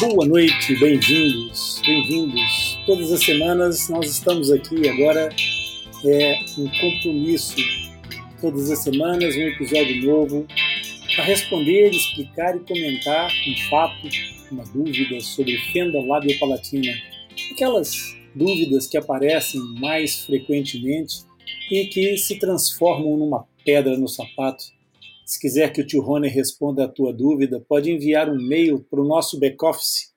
Boa noite, bem-vindos, bem-vindos. Todas as semanas nós estamos aqui, agora é um compromisso. Todas as semanas um episódio novo para responder, explicar e comentar um fato, uma dúvida sobre fenda lábio-palatina. Aquelas dúvidas que aparecem mais frequentemente e que se transformam numa pedra no sapato. Se quiser que o tio Rony responda a tua dúvida, pode enviar um e-mail para o nosso back-office.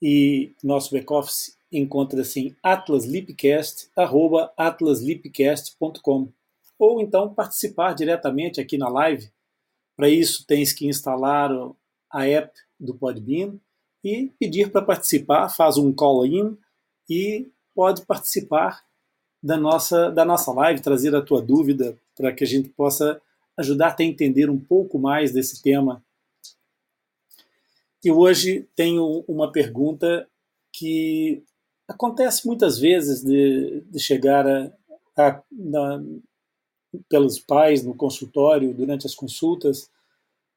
E nosso back-office encontra-se em atlasleadcast.com. Ou então participar diretamente aqui na live. Para isso, tens que instalar a app do Podbean e pedir para participar. Faz um call-in e pode participar da nossa live, trazer a tua dúvida para que a gente possa ajudar-te a entender um pouco mais desse tema. E hoje tenho uma pergunta que acontece muitas vezes de chegar pelos pais no consultório, durante as consultas,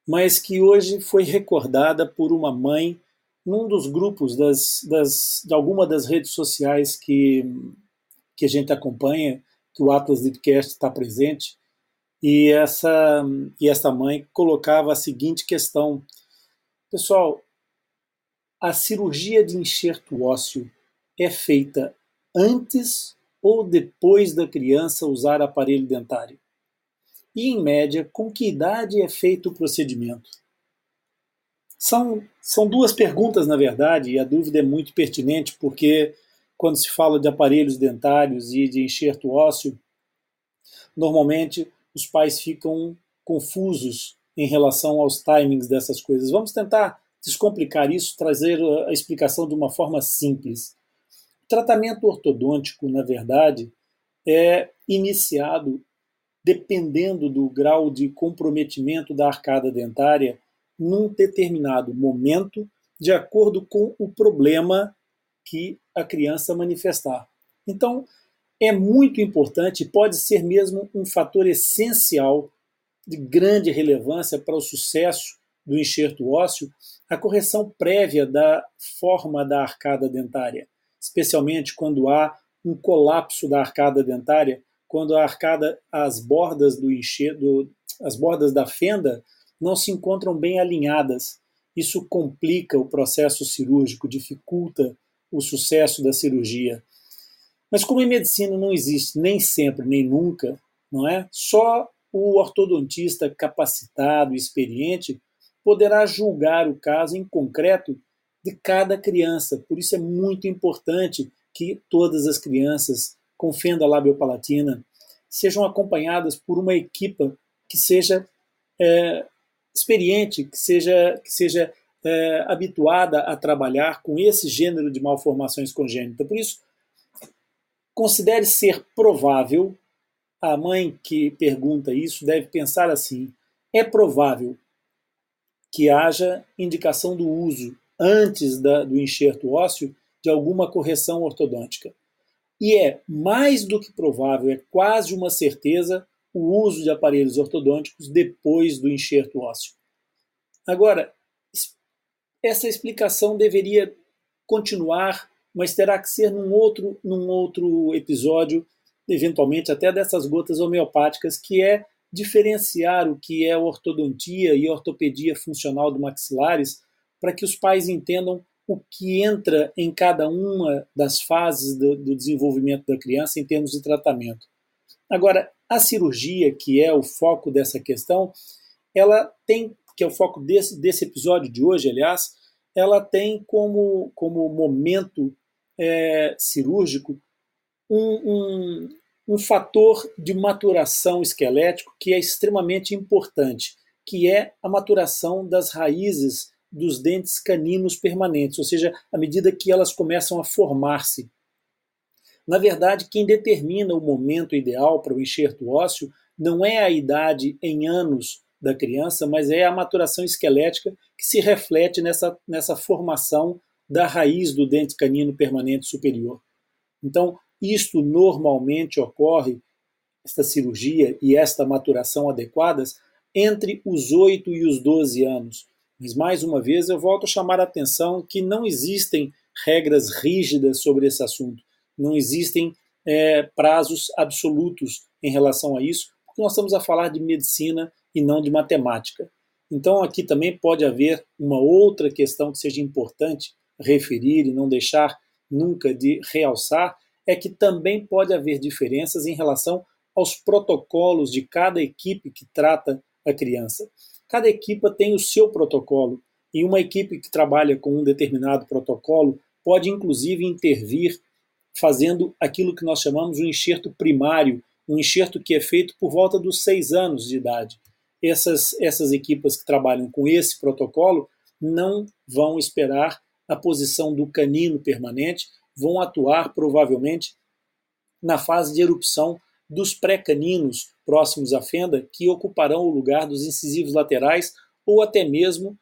mas que hoje foi recordada por uma mãe num dos grupos de alguma das redes sociais que a gente acompanha, que o Atlas Leadcast está presente. E essa mãe colocava a seguinte questão: pessoal, a cirurgia de enxerto ósseo é feita antes ou depois da criança usar aparelho dentário? E, em média, com que idade é feito o procedimento? São duas perguntas, na verdade, e a dúvida é muito pertinente, porque quando se fala de aparelhos dentários e de enxerto ósseo, normalmente os pais ficam confusos em relação aos timings dessas coisas. Vamos tentar descomplicar isso, trazer a explicação de uma forma simples. O tratamento ortodôntico, na verdade, é iniciado dependendo do grau de comprometimento da arcada dentária num determinado momento, de acordo com o problema que a criança manifestar. Então, é muito importante e pode ser mesmo um fator essencial de grande relevância para o sucesso do enxerto ósseo a correção prévia da forma da arcada dentária, especialmente quando há um colapso da arcada dentária, quando as bordas da fenda não se encontram bem alinhadas. Isso complica o processo cirúrgico, dificulta o sucesso da cirurgia. Mas como em medicina não existe nem sempre, nem nunca, não é? Só o ortodontista capacitado, experiente, poderá julgar o caso em concreto de cada criança. Por isso é muito importante que todas as crianças com fenda lábio-palatina sejam acompanhadas por uma equipa que seja experiente, que seja habituada a trabalhar com esse gênero de malformações congênitas. Por isso, considere ser provável, a mãe que pergunta isso deve pensar assim: é provável que haja indicação do uso antes do enxerto ósseo de alguma correção ortodôntica. E é mais do que provável, é quase uma certeza, o uso de aparelhos ortodônticos depois do enxerto ósseo. Agora, essa explicação deveria continuar, mas terá que ser num outro episódio, eventualmente até dessas gotas homeopáticas, que é diferenciar o que é ortodontia e ortopedia funcional do maxilares, para que os pais entendam o que entra em cada uma das fases do desenvolvimento da criança em termos de tratamento. Agora, a cirurgia, que é o foco dessa questão, que é o foco desse episódio de hoje, aliás, ela tem como momento cirúrgico um fator de maturação esquelético que é extremamente importante, que é a maturação das raízes dos dentes caninos permanentes, ou seja, à medida que elas começam a formar-se. Na verdade, quem determina o momento ideal para o enxerto ósseo não é a idade em anos da criança, mas é a maturação esquelética que se reflete nessa formação da raiz do dente canino permanente superior. Então, isto normalmente ocorre, esta cirurgia e esta maturação adequadas, entre os 8 e os 12 anos. Mas, mais uma vez, eu volto a chamar a atenção que não existem regras rígidas sobre esse assunto. Não existem prazos absolutos em relação a isso, porque nós estamos a falar de medicina e não de matemática. Então, aqui também pode haver uma outra questão que seja importante referir e não deixar nunca de realçar, é que também pode haver diferenças em relação aos protocolos de cada equipe que trata a criança. Cada equipe tem o seu protocolo, e uma equipe que trabalha com um determinado protocolo pode, inclusive, intervir fazendo aquilo que nós chamamos de um enxerto primário, um enxerto que é feito por volta dos 6 anos de idade. Essas equipas que trabalham com esse protocolo não vão esperar a posição do canino permanente, vão atuar provavelmente na fase de erupção dos pré-caninos próximos à fenda, que ocuparão o lugar dos incisivos laterais ou até mesmo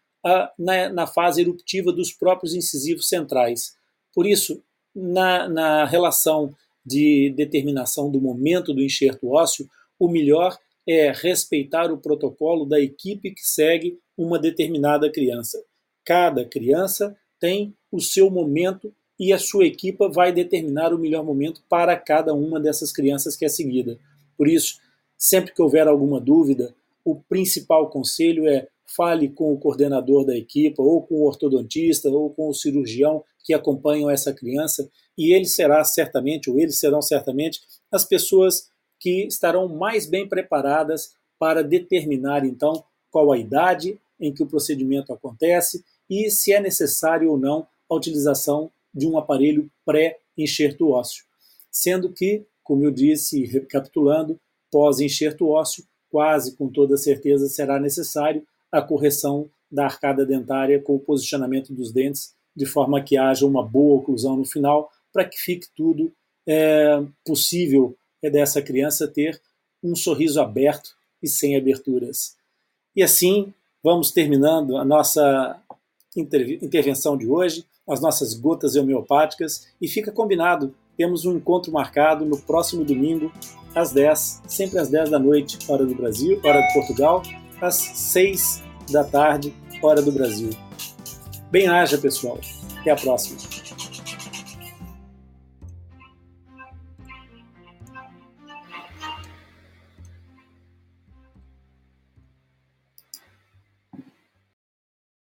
na fase eruptiva dos próprios incisivos centrais. Por isso, na relação de determinação do momento do enxerto ósseo, o melhor é respeitar o protocolo da equipe que segue uma determinada criança. Cada criança tem o seu momento e a sua equipa vai determinar o melhor momento para cada uma dessas crianças que é seguida. Por isso, sempre que houver alguma dúvida, o principal conselho é fale com o coordenador da equipa, ou com o ortodontista, ou com o cirurgião que acompanham essa criança, e eles serão certamente as pessoas que estarão mais bem preparadas para determinar, então, qual a idade em que o procedimento acontece e se é necessário ou não a utilização de um aparelho pré-enxerto ósseo. Sendo que, como eu disse, recapitulando, pós-enxerto ósseo, quase com toda certeza será necessário a correção da arcada dentária com o posicionamento dos dentes, de forma que haja uma boa oclusão no final, para que fique tudo possível dessa criança ter um sorriso aberto e sem aberturas. E assim vamos terminando a nossa intervenção de hoje, as nossas gotas homeopáticas, e fica combinado, temos um encontro marcado no próximo domingo, às 10, sempre às 10 da noite, hora do Brasil, hora de Portugal, às 6 da tarde, hora do Brasil. Bem-aja, pessoal. Até a próxima.